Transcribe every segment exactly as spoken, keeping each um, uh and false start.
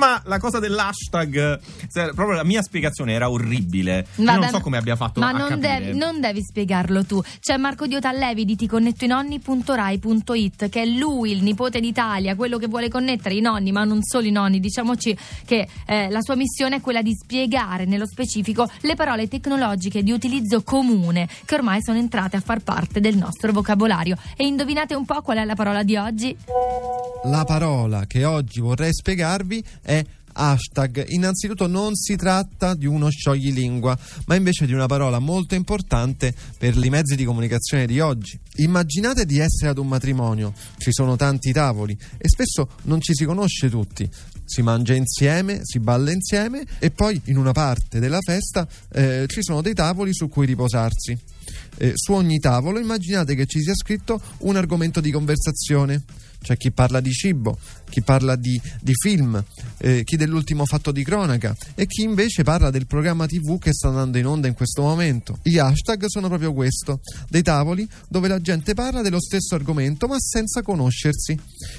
ma la cosa dell'hashtag, cioè, proprio la mia spiegazione era orribile. Vabbè, io non so come abbia fatto ma a non capire. Devi, non devi spiegarlo tu. C'è Marco Diotallevi di ticonnettoinonni punto rai punto it, che è lui il nipote d'Italia, quello che vuole connettere i nonni, ma non solo i nonni. Diciamoci che eh, la sua missione è quella di spiegare nello specifico le parole tecnologiche di utilizzo comune che ormai sono entrate a far parte del nostro vocabolario. E indovinate un po' qual è la parola di oggi? La parola che oggi vorrei spiegarvi è hashtag. Innanzitutto non si tratta di uno scioglilingua, ma invece di una parola molto importante per i mezzi di comunicazione di oggi. Immaginate di essere ad un matrimonio, ci sono tanti tavoli e spesso non ci si conosce tutti. Si mangia insieme, si balla insieme e poi in una parte della festa eh, ci sono dei tavoli su cui riposarsi. Eh, su ogni tavolo immaginate che ci sia scritto un argomento di conversazione. C'è chi parla di cibo, chi parla di, di film, eh, chi dell'ultimo fatto di cronaca e chi invece parla del programma tivù che sta andando in onda in questo momento. Gli hashtag sono proprio questo, dei tavoli dove la gente parla dello stesso argomento ma senza conoscersi.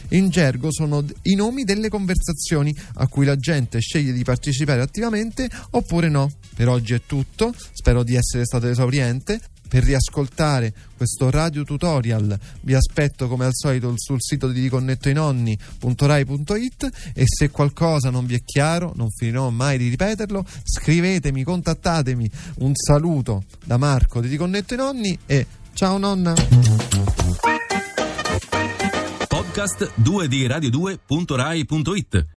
In gergo sono i nomi delle conversazioni a cui la gente sceglie di partecipare attivamente oppure no. Per oggi è tutto, spero di essere stato esauriente. Per riascoltare questo radio tutorial vi aspetto come al solito sul sito di ticonnettoinonni punto rai punto it e se qualcosa non vi è chiaro, non finirò mai di ripeterlo, scrivetemi, contattatemi. Un saluto da Marco di Ticonnetto i Nonni e ciao nonna. Podcast due di radio due punto rai punto it